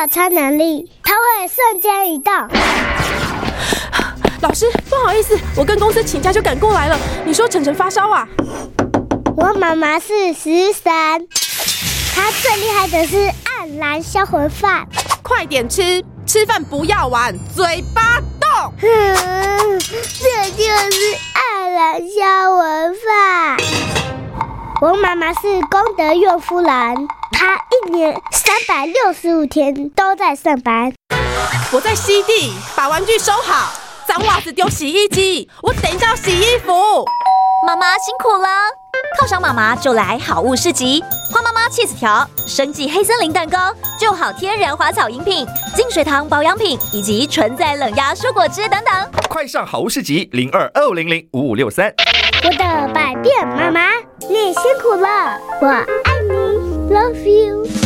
还有超能力，它会瞬间移动。老师，不好意思，我跟公司请假就赶过来了。你说晨晨发烧啊？我妈妈是食神，她最厉害的是黯然销魂饭。快点吃，吃饭不要玩，嘴巴动。这就是黯然销魂饭。我妈妈是功德院夫人，她一年365天都在上班。我在吸地，把玩具收好，脏袜子丢洗衣机，我等一下要洗衣服。妈妈辛苦了。犒赏妈妈就来好物市集，花妈妈cheese条、生技黑森林蛋糕、就好天然花草饮品、净水堂保养品以及纯在冷压蔬果汁等等。快上好物市集0225005563。我的百变妈妈，你辛苦了，我爱你 ，Love you。